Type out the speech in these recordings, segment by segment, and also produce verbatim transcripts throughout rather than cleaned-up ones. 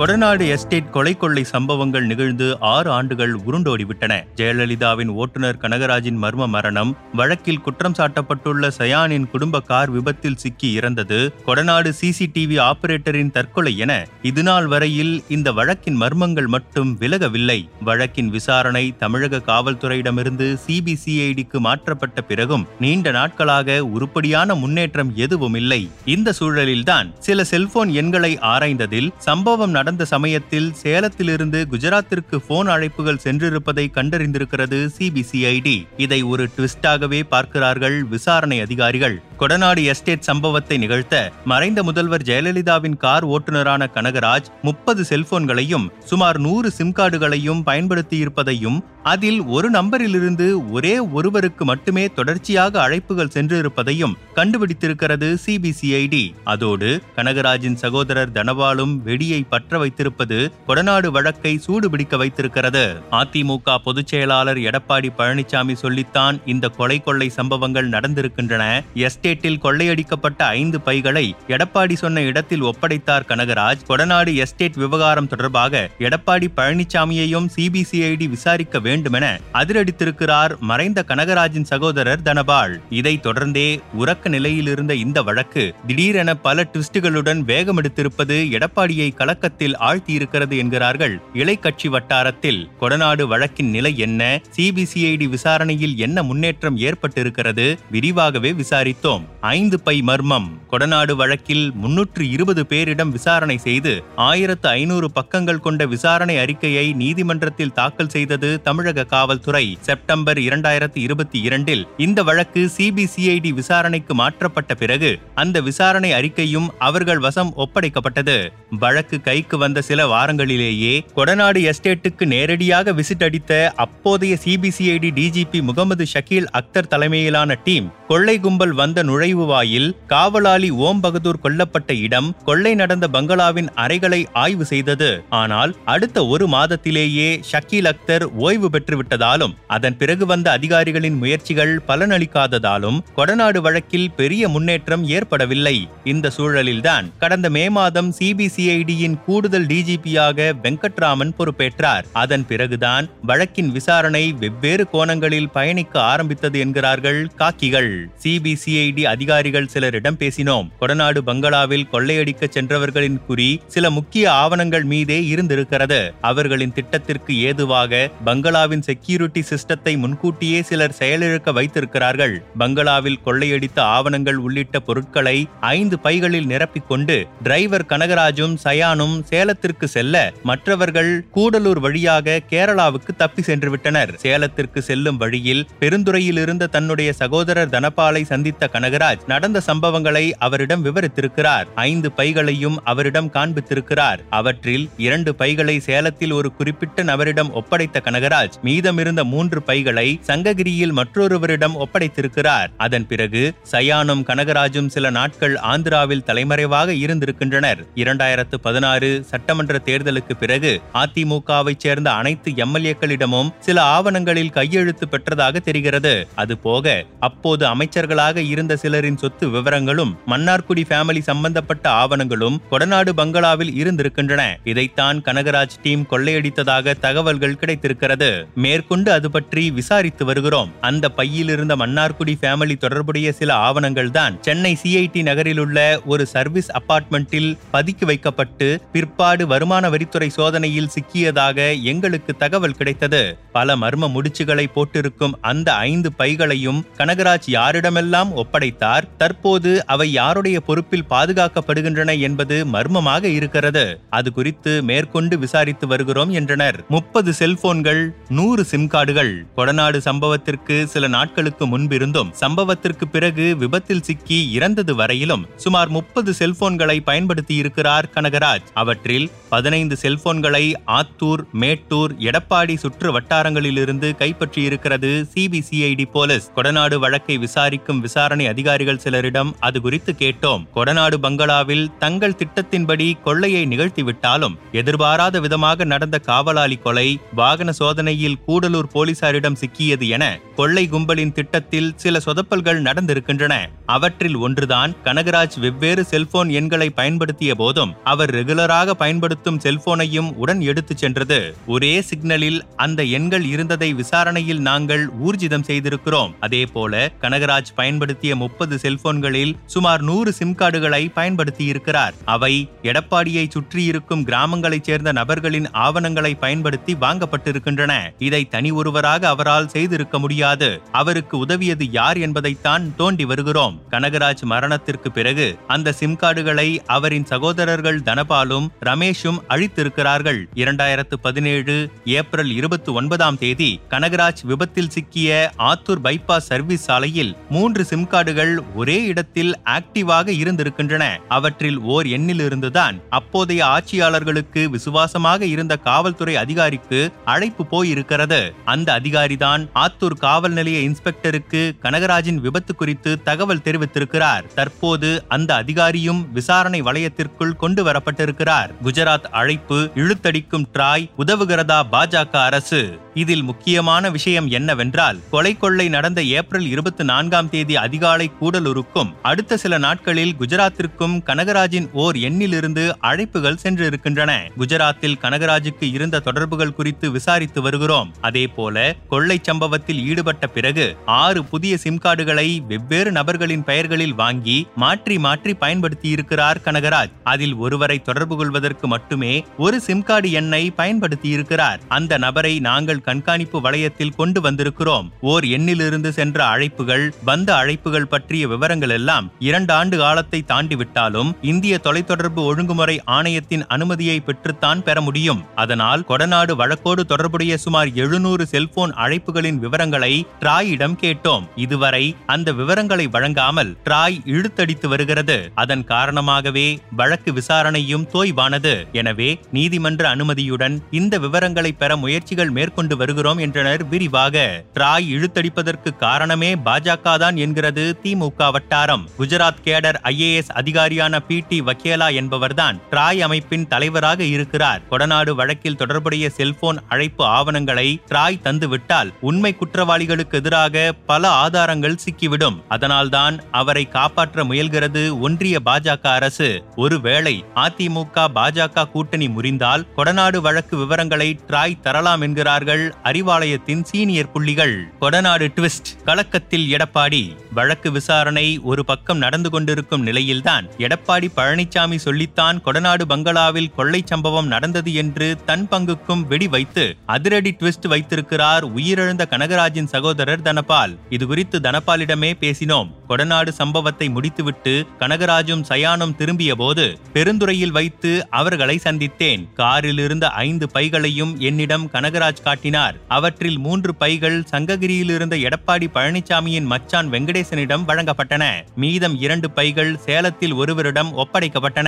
Kodanad estate கொலை கொள்ளை சம்பவங்கள் நிகழ்ந்து ஆறு ஆண்டுகள் உருண்டோடிவிட்டன. ஜெயலலிதாவின் ஓட்டுநர் கனகராஜின் மர்ம மரணம், வழக்கில் குற்றம் சாட்டப்பட்டுள்ள சயானின் குடும்ப கார் விபத்தில் சிக்கி இறந்தது, கொடநாடு சிசிடிவி ஆபரேட்டரின் தற்கொலை என இதுநாள் வரையில் இந்த வழக்கின் மர்மங்கள் மட்டும் விலகவில்லை. வழக்கின் விசாரணை தமிழக காவல்துறையிடமிருந்து சிபிசிஐடிக்கு மாற்றப்பட்ட பிறகும் நீண்ட நாட்களாக உருப்படியான முன்னேற்றம் எதுவும் இல்லை. இந்த சூழலில்தான் சில செல்போன் எண்களை ஆராய்ந்ததில் சம்பவம் நடந்த சமயத்தில் சேலத்திலிருந்து குஜராத்திற்கு போன் அழைப்புகள் சென்றிருப்பதை கண்டறிந்திருக்கிறது சிபிசிஐடி. இதை ஒரு ட்விஸ்டாகவே பார்க்கிறார்கள் விசாரணை அதிகாரிகள். கொடநாடு எஸ்டேட் சம்பவத்தை நிகழ்த்த மறைந்த முதல்வர் ஜெயலலிதாவின் கார் ஓட்டுநரான கனகராஜ் முப்பது செல்போன்களையும் சுமார் நூறு சிம் கார்டுகளையும் பயன்படுத்தியிருப்பதையும், அதில் ஒரு நம்பரிலிருந்து ஒரே ஒருவருக்கு மட்டுமே தொடர்ச்சியாக அழைப்புகள் சென்றிருப்பதையும் கண்டுபிடித்திருக்கிறது சிபிசிஐடி. அதோடு கனகராஜின் சகோதரர் தனபாலும் வெடியை பற்ற வைத்திருப்பது கொடநாடு வழக்கை சூடுபிடிக்க வைத்திருக்கிறது. அதிமுக பொதுச் செயலாளர் எடப்பாடி பழனிசாமி சொல்லித்தான் இந்த கொலை கொள்ளை சம்பவங்கள் நடந்திருக்கின்றன. எஸ்டேட்டில் கொள்ளையடிக்கப்பட்ட ஐந்து பைகளை எடப்பாடி சொன்ன இடத்தில் ஒப்படைத்தார் கனகராஜ். கொடநாடு எஸ்டேட் விவகாரம் தொடர்பாக எடப்பாடி பழனிசாமியையும் சிபிசிஐடி விசாரிக்க வேண்டும் வேண்டுமென அதிரடித்திருக்கிறார் மறைந்த கனகராஜின் சகோதரர் தனபால். இதைத் தொடர்ந்தே உறக்க நிலையிலிருந்த இந்த வழக்கு திடீரென பல ட்விஸ்டுகளுடன் வேகமெடுத்திருப்பது எடப்பாடியை கலக்கத்தில் ஆழ்த்தியிருக்கிறது என்கிறார்கள் இளைக்கட்சி வட்டாரத்தில். கொடநாடு வழக்கின் நிலை என்ன, சிபிசிஐடி விசாரணையில் என்ன முன்னேற்றம் ஏற்பட்டிருக்கிறது, விரிவாகவே விசாரித்தோம். ஐந்து பை மர்மம். கொடநாடு வழக்கில் முன்னூற்று இருபது பேரிடம் விசாரணை செய்து ஆயிரத்து ஐநூறு பக்கங்கள் கொண்ட விசாரணை அறிக்கையை நீதிமன்றத்தில் தாக்கல் செய்தது தமிழக காவல்துறை. செப்டம்பர் இரண்டாயிரத்தி இருபத்தி இரண்டில் இந்த வழக்கு சிபிசிஐடி விசாரணைக்கு மாற்றப்பட்ட பிறகு அந்த விசாரணை அறிக்கையும் அவர்கள் வசம் ஒப்படைக்கப்பட்டது. வழக்கு கைக்கு வந்த சில வாரங்களிலேயே கொடநாடு எஸ்டேட்டுக்கு நேரடியாக விசிட் அடித்த அப்போதைய சிபிசிஐடி டிஜிபி முகமது ஷக்கீல் அக்தர் தலைமையிலான டீம் கொள்ளை கும்பல் வந்த நுழைவு வாயில், காவலாளி ஓம் பகதூர் கொல்லப்பட்ட இடம், கொள்ளை நடந்த பங்களாவின் அறைகளை ஆய்வு செய்தது. ஆனால் அடுத்த ஒரு மாதத்திலேயே ஷக்கீல் அக்தர் ஓய்வு பெற்றுவிட்டதாலும் அதன் பிறகு வந்த அதிகாரிகளின் முயற்சிகள் பலனளிக்காததாலும் கொடநாடு வழக்கில் பெரிய முன்னேற்றம் ஏற்படவில்லை. இந்த சூழலில்தான் கடந்த மே மாதம் சிபிசிஐடியின் கூடுதல் டிஜிபியாக வெங்கட்ராமன் பொறுப்பேற்றார். அதன் பிறகுதான் வழக்கின் விசாரணை வெவ்வேறு கோணங்களில் பயணிக்க ஆரம்பித்தது என்கிறார்கள் காக்கிகள். சிபிசிஐடி அதிகாரிகள் சிலரிடம் பேசினோம். கொடநாடு பங்களாவில் கொள்ளையடிக்க சென்றவர்களின் குறி சில முக்கிய ஆவணங்கள் மீதே இருந்திருக்கிறது. அவர்களின் திட்டத்திற்கு ஏதுவாக பங்களா பங்களாவின் செக்யூரிட்டி சிஸ்டத்தை முன்கூட்டியே சிலர் செயலிழக்க வைத்திருக்கிறார்கள். பங்களாவில் கொள்ளையடித்த ஆவணங்கள் உள்ளிட்ட பொருட்களை ஐந்து பைகளில் நிரப்பிக்கொண்டு டிரைவர் கனகராஜும் சயானும் சேலத்திற்கு செல்ல மற்றவர்கள் கூடலூர் வழியாக கேரளாவுக்கு தப்பி சென்றுவிட்டனர். சேலத்திற்கு செல்லும் வழியில் பெருந்துறையில் இருந்த தன்னுடைய சகோதரர் தனபாலை சந்தித்த கனகராஜ் நடந்த சம்பவங்களை அவரிடம் விவரித்திருக்கிறார். ஐந்து பைகளையும் அவரிடம் காண்பித்திருக்கிறார். அவற்றில் இரண்டு பைகளை சேலத்தில் ஒரு குறிப்பிட்ட நபரிடம் ஒப்படைத்த கனகராஜ் மீதமிருந்த மூன்று பைகளை சங்ககிரியில் மற்றொருவரிடம் ஒப்படைத்திருக்கிறார். அதன் பிறகு சயானும் கனகராஜும் சில நாட்கள் ஆந்திராவில் தலைமறைவாக இருந்திருக்கின்றனர். இரண்டாயிரத்து பதினாறு சட்டமன்ற தேர்தலுக்கு பிறகு அதிமுகவை சேர்ந்த அனைத்து எம்எல்ஏக்களிடமும் சில ஆவணங்களில் கையெழுத்து பெற்றதாக தெரிகிறது. அதுபோக அப்போது அமைச்சர்களாக இருந்த சிலரின் சொத்து விவரங்களும் மன்னார்குடி ஃபேமிலி சம்பந்தப்பட்ட ஆவணங்களும் கொடநாடு பங்களாவில் இருந்திருக்கின்றன. இதைத்தான் கனகராஜ் டீம் கொள்ளையடித்ததாக தகவல்கள் கிடைத்திருக்கிறது. மேற்கொண்டு அது பற்றி விசாரித்து வருகிறோம். அந்த பையில் இருந்த மன்னார்குடி ஃபேமிலி தொடர்புடைய சில ஆவணங்கள் தான் சென்னை சிஐடி நகரில் உள்ள ஒரு சர்வீஸ் அபார்ட்மெண்டில் பதுக்கி வைக்கப்பட்டு பிற்பாடு வருமான வரித்துறை சோதனையில் சிக்கியதாக எங்களுக்கு தகவல் கிடைத்தது. பல மர்ம முடிச்சுகளை போட்டிருக்கும் அந்த ஐந்து பைகளையும் கனகராஜ் யாரிடமெல்லாம் ஒப்படைத்தார், தற்போது அவை யாருடைய பொறுப்பில் பாதுகாக்கப்படுகின்றன என்பது மர்மமாக இருக்கிறது. அது குறித்து மேற்கொண்டு விசாரித்து வருகிறோம் என்றனர். முப்பது செல்போன்கள், நூறு சிம் கார்டுகள். கொடநாடு சம்பவத்திற்கு சில நாட்களுக்கு முன்பிருந்தும் சம்பவத்திற்கு பிறகு விபத்தில் சிக்கி இறந்தது வரையிலும் சுமார் முப்பது செல்போன்களை பயன்படுத்தி இருக்கிறார் கனகராஜ். அவற்றில் பதினைந்து செல்போன்களை ஆத்தூர், மேட்டூர், எடப்பாடி சுற்று வட்டாரங்களிலிருந்து கைப்பற்றியிருக்கிறது சிபிசிஐடி போலீஸ். கொடநாடு வழக்கை விசாரிக்கும் விசாரணை அதிகாரிகள் சிலரிடம் அது குறித்து கேட்டோம். கொடநாடு பங்களாவில் தங்கள் திட்டத்தின்படி கொள்ளையை நிகழ்த்திவிட்டாலும் எதிர்பாராத விதமாக நடந்த காவலாளி கொலை, வாகன சோதனையில் கூடலூர் போலீசாரிடம் சிக்கியது என கொள்ளை கும்பலின் திட்டத்தில் சில சொதப்பல்கள் நடந்திருக்கின்றன. அவற்றில் ஒன்றுதான் கனகராஜ் வெவ்வேறு செல்போன் எண்களை பயன்படுத்திய போதும் அவர் ரெகுலராக பயன்படுத்தும் செல்போனையும் உடன் எடுத்துச் சென்றது. ஒரே சிக்னலில் அந்த எண்கள் இருந்ததை விசாரணையில் நாங்கள் ஊர்ஜிதம் செய்திருக்கிறோம். அதேபோல கனகராஜ் பயன்படுத்திய முப்பது செல்போன்களில் சுமார் நூறு சிம் கார்டுகளை பயன்படுத்தியிருக்கிறார். அவை எடப்பாடியை சுற்றியிருக்கும் கிராமங்களைச் சேர்ந்த நபர்களின் ஆவணங்களை பயன்படுத்தி வாங்கப்பட்டிருக்கின்றன. இதை தனி ஒருவராக அவரால் செய்திருக்க முடியாது. அவருக்கு உதவியது யார் என்பதைத்தான் தோண்டி வருகிறோம். கனகராஜ் மரணத்திற்கு பிறகு அந்த சிம் கார்டுகளை அவரின் சகோதரர்கள் தனபாலும் ரமேஷும் அழித்திருக்கிறார்கள். இரண்டாயிரத்து பதினேழு ஏப்ரல் இருபத்தி ஒன்பதாம் தேதி கனகராஜ் விபத்தில் சிக்கிய ஆத்தூர் பைபாஸ் சர்வீஸ் சாலையில் மூன்று சிம் கார்டுகள் ஒரே இடத்தில் ஆக்டிவாக இருந்திருக்கின்றன. அவற்றில் ஓர் எண்ணில் இருந்துதான் அப்போதைய ஆட்சியாளர்களுக்கு விசுவாசமாக இருந்த காவல்துறை அதிகாரிக்கு அழைப்பு போயிருக்கிறது. அந்த அதிகாரிதான் ஆத்தூர் காவல் நிலைய இன்ஸ்பெக்டருக்கு கனகராஜின் விபத்து குறித்து தகவல் தெரிவித்திருக்கிறார். தற்போது அந்த அதிகாரியும் விசாரணை வளையத்திற்குள் கொண்டு வரப்பட்டிருக்கிறார். குஜராத் அழைப்பு, இழுத்தடிக்கும் ட்ராய், உதவுகிறதா பாஜக அரசு? இதில் முக்கியமான விஷயம் என்னவென்றால், கொலை கொள்ளை நடந்த ஏப்ரல் இருபத்தி நான்காம் தேதி அதிகாலை கூடலூருக்கும் அடுத்த சில நாட்களில் குஜராத்திற்கும் கனகராஜின் ஓர் எண்ணிலிருந்து அழைப்புகள் சென்றிருக்கின்றன. குஜராத்தில் கனகராஜுக்கு இருந்த தொடர்புகள் குறித்து விசாரித்து வருகிறோம். அதேபோல கொள்ளை சம்பவத்தில் ஈடுபட்ட பிறகு ஆறு புதிய சிம் கார்டுகளை வெவ்வேறு நபர்களின் பெயர்களில் வாங்கி மாற்றி மாற்றி பயன்படுத்தியிருக்கிறார் கனகராஜ். அதில் ஒருவரை தொடர்பு கொள்வதற்கு மட்டுமே ஒரு சிம் கார்டு எண்ணை பயன்படுத்தியிருக்கிறார். அந்த நபரை நாங்கள் கண்காணிப்பு வளையத்தில் கொண்டு வந்திருக்கிறோம். ஓர் எண்ணிலிருந்து சென்ற அழைப்புகள், வந்த அழைப்புகள் பற்றிய விவரங்கள் எல்லாம் இரண்டு ஆண்டு காலத்தை தாண்டிவிட்டாலும் இந்திய தொலைத்தொடர்பு ஒழுங்குமுறை ஆணையத்தின் அனுமதியை பெற்றுத்தான் பெற முடியும். அதனால் கொடநாடு வழக்கோடு தொடர்புடைய சுமார் எழுநூறு செல்போன் அழைப்புகளின் விவரங்களை ட்ராயிடம் கேட்டோம். இதுவரை அந்த விவரங்களை வழங்காமல் ட்ராய் இழுத்தடித்து வருகிறது. அதன் காரணமாகவே வழக்கு விசாரணையும் தோய்வானது. எனவே நீதிமன்ற அனுமதியுடன் இந்த விவரங்களை பெற முயற்சிகள் மேற்கொண்டு வருகிறோம் என்றனர் விரிவாக. ட்ராய் இழுத்தடிப்பதற்கு காரணமே பாஜக தான் என்கிறது திமுக வட்டாரம். Gujarat cadre I A S அதிகாரியான பி டி வக்கேலா என்பவர்தான் ட்ராய் அமைப்பின் தலைவராக இருக்கிறார். கொடநாடு வழக்கில் தொடர்புடைய செல்போன் அழைப்பு ஆவணங்களை ட்ராய் தந்துவிட்டால் உண்மை குற்றவாளிகளுக்கு எதிராக பல ஆதாரங்கள் சிக்கிவிடும். அதனால்தான் அவரை காப்பாற்ற முயல்கிறது ஒன்றிய பாஜக அரசு. ஒருவேளை அதிமுக பாஜக கூட்டணி முறிந்தால் கொடநாடு வழக்கு விவரங்களை ட்ராய் தரலாம் என்கிறார்கள் அறிவாலயத்தின் சீனியர் புள்ளிகள். கொடநாடு ட்விஸ்ட், கலக்கத்தில் எடப்பாடி. வழக்கு விசாரணை ஒரு பக்கம் நடந்து கொண்டிருக்கும் நிலையில்தான் எடப்பாடி பழனிசாமி சொல்லித்தான் கொடநாடு பங்களாவில் கொள்ளை சம்பவம் நடந்தது என்று தன் பங்குக்கும் வெடி வைத்து அதிரடி ட்விஸ்ட் வைத்திருக்கிறார் உயிரிழந்த கனகராஜின் சகோதரர் தனபால். இதுகுறித்து தனபாலிடமே பேசினோம். கொடநாடு சம்பவத்தை முடித்துவிட்டு கனகராஜும் சயானும் திரும்பிய போது பெருந்துறையில் வைத்து அவர்களை சந்தித்தேன். காரில் இருந்த ஐந்து பைகளையும் என்னிடம் கனகராஜ் காட்டினார். அவற்றில் மூன்று பைகள் சங்ககிரியில் இருந்த எடப்பாடி பழனிசாமியின் மச்சான் வெங்கடேசனிடம் வழங்கப்பட்டன. மீதம் இரண்டு பைகள் சேலத்தில் ஒருவரிடம் ஒப்படைக்கப்பட்டன.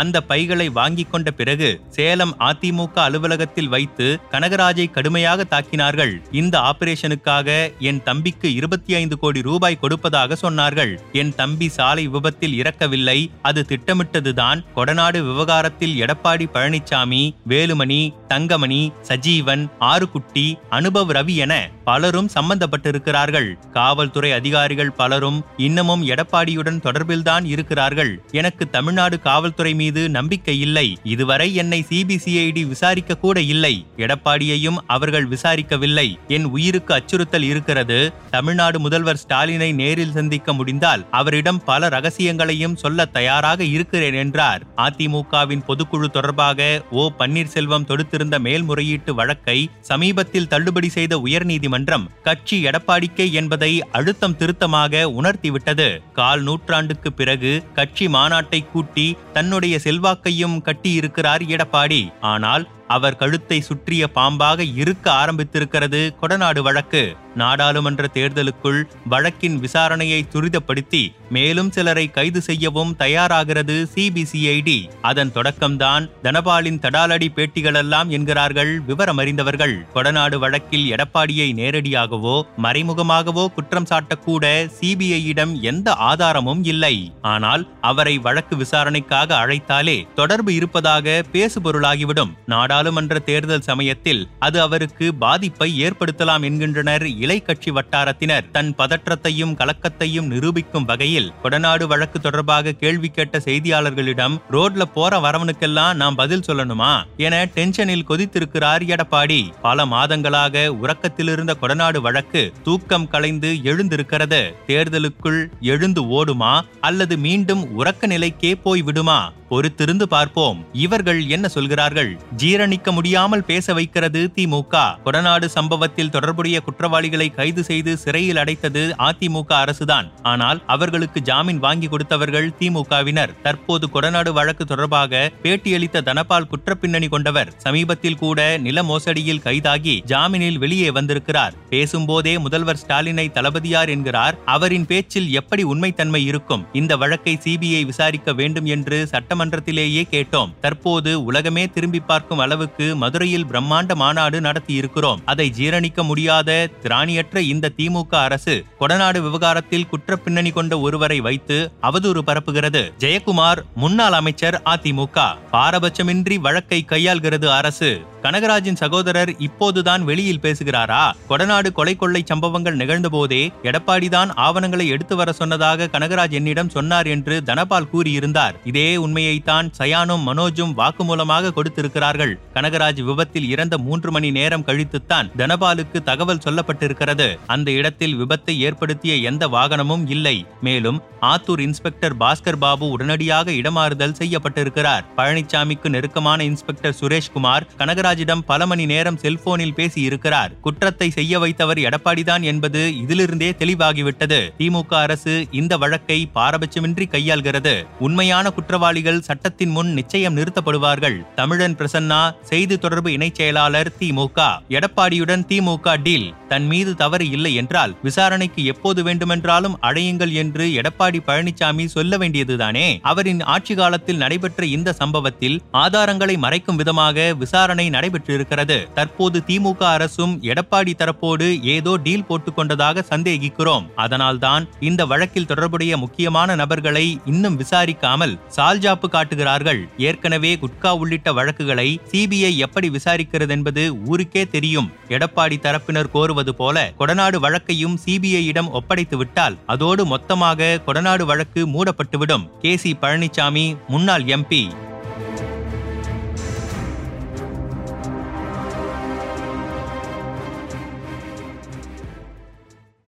அந்த பைகளை வாங்கிக் கொண்ட பிறகு சேலம் அதிமுக அலுவலகத்தில் வைத்து கனகராஜை கடுமையாக தாக்கினார்கள். இந்த ஆபரேஷனுக்காக என் தம்பிக்கு இருபத்தி ஐந்து கோடி ரூபாய் கொடுப்பதாக சொன்னார்கள். என் தம்பி சாலை விபத்தில் இறக்கவில்லை, அது திட்டமிட்டதுதான். கொடநாடு விவகாரத்தில் எடப்பாடி பழனிசாமி, வேலுமணி, தங்கமணி, சஜீவன், ஆறுகுட்டி, அனுபவ், ரவி என பலரும் சம்பந்தப்பட்டிருக்கிறார்கள். காவல்துறை அதிகாரிகள் பலரும் இன்னமும் எடப்பாடியுடன் தொடர்பில்தான் இருக்கிறார்கள். எனக்கு தமிழ்நாடு காவல்துறை மீது நம்பிக்கை இல்லை. இதுவரை என்னை சிபிசிஐடி விசாரிக்க கூட இல்லை. எடப்பாடியையும் அவர்கள் விசாரிக்கவில்லை. என் உயிருக்கு அச்சுறுத்தல் இருக்கிறது. தமிழ்நாடு முதல்வர் ஸ்டாலினை நேரில் சந்திக்க முடிந்தால் அவரிடம் பல ரகசியங்களையும் சொல்ல தயாராக இருக்கிறேன் என்றார். அதிமுகவின் பொதுக்குழு தொடர்பாக ஓ பன்னீர்செல்வம் தொடுத்திருந்த மேல்முறையீட்டு வழக்கை சமீபத்தில் தள்ளுபடி செய்த உயர்நீதிமன்றம் கட்சி எடப்பாடிக்கே என்பதை அழுத்தம் திருத்தமாக உணர்த்திவிட்டது. கால் நூற்றாண்டுக்கு பிறகு கட்சி மாநாட்டை கூட்டி தன்னுடைய செல்வாக்கையும் கட்டியிருக்கிறார் எடப்பாடி. ஆனால் அவர் கழுத்தை சுற்றிய பாம்பாக இருக்க ஆரம்பித்திருக்கிறது கொடநாடு வழக்கு. நாடாளுமன்ற தேர்தலுக்குள் வழக்கின் விசாரணையை துரிதப்படுத்தி மேலும் சிலரை கைது செய்யவும் தயாராகிறது சிபிசிஐடி. அதன் தொடக்கம்தான் தனபாலின் தடாலடி பேட்டிகளெல்லாம் என்கிறார்கள் விவரமறிந்தவர்கள். கொடநாடு வழக்கில் எடப்பாடியை நேரடியாகவோ மறைமுகமாகவோ குற்றம் சாட்டக்கூட சிபிஐயிடம் எந்த ஆதாரமும் இல்லை. ஆனால் அவரை வழக்கு விசாரணைக்காக அழைத்தாலே தொடர்பு இருப்பதாக பேசுபொருளாகிவிடும். நாடாளுமன்ற தேர்தல் சமயத்தில் அது அவருக்கு பாதிப்பை ஏற்படுத்தலாம் என்கின்றனர் இலை கட்சி வட்டாரத்தினர். தன் பதற்றத்தையும் கலக்கத்தையும் நிரூபிக்கும் வகையில் கொடநாடு வழக்கு தொடர்பாக கேள்வி கேட்ட செய்தியாளர்களிடம், ரோட்ல போற வரவனுக்கெல்லாம் நாம் பதில் சொல்லணுமா என டென்ஷனில் கொதித்திருக்கிறார் எடப்பாடி. பல மாதங்களாக உறக்கத்திலிருந்த கொடநாடு வழக்கு தூக்கம் கலைந்து எழுந்திருக்கிறது. தேர்தலுக்குள் எழுந்து ஓடுமா அல்லது மீண்டும் உறக்க நிலைக்கே போய்விடுமா? பொறுத்திருந்து பார்ப்போம். இவர்கள் என்ன சொல்கிறார்கள்? ஜீரணிக்க முடியாமல் பேச வைக்கிறது திமுக. கொடநாடு சம்பவத்தில் தொடர்புடைய குற்றவாளிகளை கைது செய்து சிறையில் அடைத்தது அதிமுக அரசுதான். ஆனால் அவர்களுக்கு ஜாமீன் வாங்கி கொடுத்தவர்கள் திமுகவினர். தற்போது கொடநாடு வழக்கு தொடர்பாக பேட்டியளித்த தனபால் குற்றப்பின்னணி கொண்டவர். சமீபத்தில் கூட நில மோசடியில் கைதாகி ஜாமீனில் வெளியே வந்திருக்கிறார். பேசும்போதே முதல்வர் ஸ்டாலினை தளபதியார் என்கிறார். அவரின் பேச்சில் எப்படி உண்மைத்தன்மை இருக்கும்? இந்த வழக்கை சிபிஐ விசாரிக்க வேண்டும் என்று சட்டமன்ற மன்றத்திலேயே கேட்டோம். தற்போது உலகமே திரும்பி பார்க்கும் அளவுக்கு மதுரையில் பிரம்மாண்ட மாநாடு நடத்தி இருக்கிறோம். அதை ஜீரணிக்க முடியாத திராணியற்ற இந்த திமுக அரசு கொடநாடு விவகாரத்தில் குற்ற பின்னணி கொண்ட ஒருவரை வைத்து அவதூறு பரப்புகிறது. ஜெயக்குமார் முன்னாள் அமைச்சர், அதிமுக. பாரபட்சமின்றி வழக்கை கையாள்கிறது அரசு. கனகராஜின் சகோதரர் இப்போதுதான் வெளியில் பேசுகிறாரா? கொடநாடு கொலை கொள்ளை சம்பவங்கள் நிகழ்ந்த போதே எடப்பாடிதான் ஆவணங்களை எடுத்து வர சொன்னதாக கனகராஜ் என்னிடம் சொன்னார் என்று தனபால் கூறியிருந்தார். இதே உண்மையைத்தான் சயானும் மனோஜும் வாக்குமூலமாக கொடுத்திருக்கிறார்கள். கனகராஜ் விபத்தில் இறந்த மூன்று மணி நேரம் கழித்துத்தான் தனபாலுக்கு தகவல் சொல்லப்பட்டிருக்கிறது. அந்த இடத்தில் விபத்தை ஏற்படுத்திய எந்த வாகனமும் இல்லை. மேலும் ஆத்தூர் இன்ஸ்பெக்டர் பாஸ்கர் பாபு உடனடியாக இடமாறுதல் செய்யப்பட்டிருக்கிறார். பழனிச்சாமிக்கு நெருக்கமான இன்ஸ்பெக்டர் சுரேஷ்குமார் கனகராஜ் ராஜிடம் பல மணி நேரம் செல்போனில் பேசியிருக்கிறார். குற்றத்தை செய்ய வைத்தவர் எடப்பாடிதான் என்பது இதிலிருந்தே தெளிவாகிவிட்டது. திமுக அரசு இந்த வழக்கை பாரபட்சமின்றி கையாள்கிறது. உண்மையான குற்றவாளிகள் சட்டத்தின் முன் நிச்சயம் நிறுத்தப்படுவார்கள். தமிழன் பிரசன்னா, செய்தி தொடர்பு இணை செயலாளர், திமுக. எடப்பாடியுடன் திமுக டீல். தன் மீது தவறு இல்லை என்றால் விசாரணைக்கு எப்போது வேண்டுமென்றாலும் அழையுங்கள் என்று எடப்பாடி பழனிசாமி சொல்ல வேண்டியதுதானே? அவரின் ஆட்சி காலத்தில் நடைபெற்ற இந்த சம்பவத்தில் ஆதாரங்களை மறைக்கும் விதமாக விசாரணை நடைபெற்றிருக்கிறது. தற்போது திமுக அரசும் எடப்பாடி தரப்போடு ஏதோ டீல் போட்டுக் கொண்டதாக சந்தேகிக்கிறோம். அதனால்தான் இந்த வழக்கில் தொடர்புடைய முக்கியமான நபர்களை இன்னும் விசாரிக்காமல் சால்ஜாப்பு காட்டுகிறார்கள். ஏற்கனவே குட்கா உள்ளிட்ட வழக்குகளை சிபிஐ எப்படி விசாரிக்கிறது என்பது ஊருக்கே தெரியும். எடப்பாடி தரப்பினர் கோருவது போல கொடநாடு வழக்கையும் சிபிஐயிடம் ஒப்படைத்து விட்டால் அதோடு மொத்தமாக கொடநாடு வழக்கு மூடப்பட்டுவிடும். கேசி பழனிச்சாமி, முன்னாள் எம்பி.